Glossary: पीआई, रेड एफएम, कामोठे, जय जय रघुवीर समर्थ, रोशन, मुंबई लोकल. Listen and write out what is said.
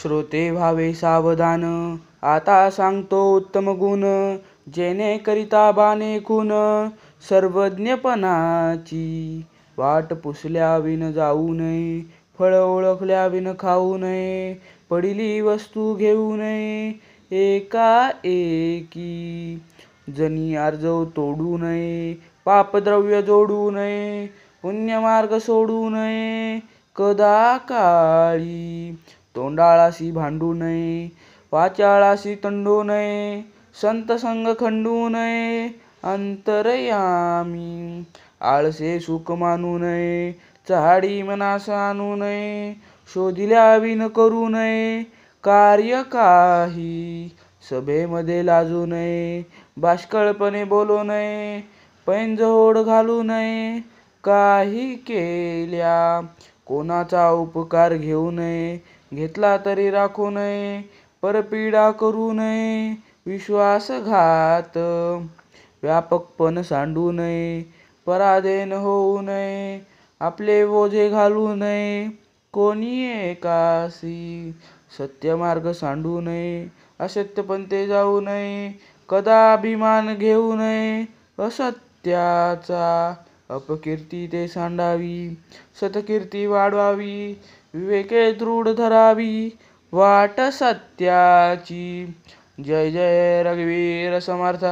श्रोते व्हावे सावधान, आता सांगतो उत्तम गुण, जेने करिता बाने खून, सर्वज्ञपणाची वाट पुसल्या विन जाऊ नये, फळ ओळखल्या विन खाऊ नये, पडिली वस्तू घेऊ नये, एका एकी जनी अर्जव तोडू नये, पापद्रव्य जोडू नये, पुण्यमार्ग सोडू नये, कदा काळी तोंडाळाशी भांडू नये, वाचाळाशी तंडू नये, संत संग खंडू नये, अंतरयामी आळसे सुख मानू नये, चहाडी मनासा आणू नये, शोधिल्या विन करू नये, कार्य काही सभेमध्ये लाजू नये, बाष्कळपणे बोलू नये, पैंजहोड घालू नये, काही केल्या कोणाचा उपकार घेऊ नये, घेतला तरी राखू नये, परपीडा करू नये, विश्वासघात व्यापकपण सांडू नये, पराधीन होऊ नये, आपले ओझे घालू नये, कोणी एकासी सत्य मार्ग सांडू नये, असत्यपंथे जाऊ नये, कदा अभिमान घेऊ नये, असत्याचा अपकीर्ती ते सांडावी, सतकीर्ती वाढवावी, विवेके दृढ धरावी, वाट सत्याची। जय जय रघुवीर समर्थ।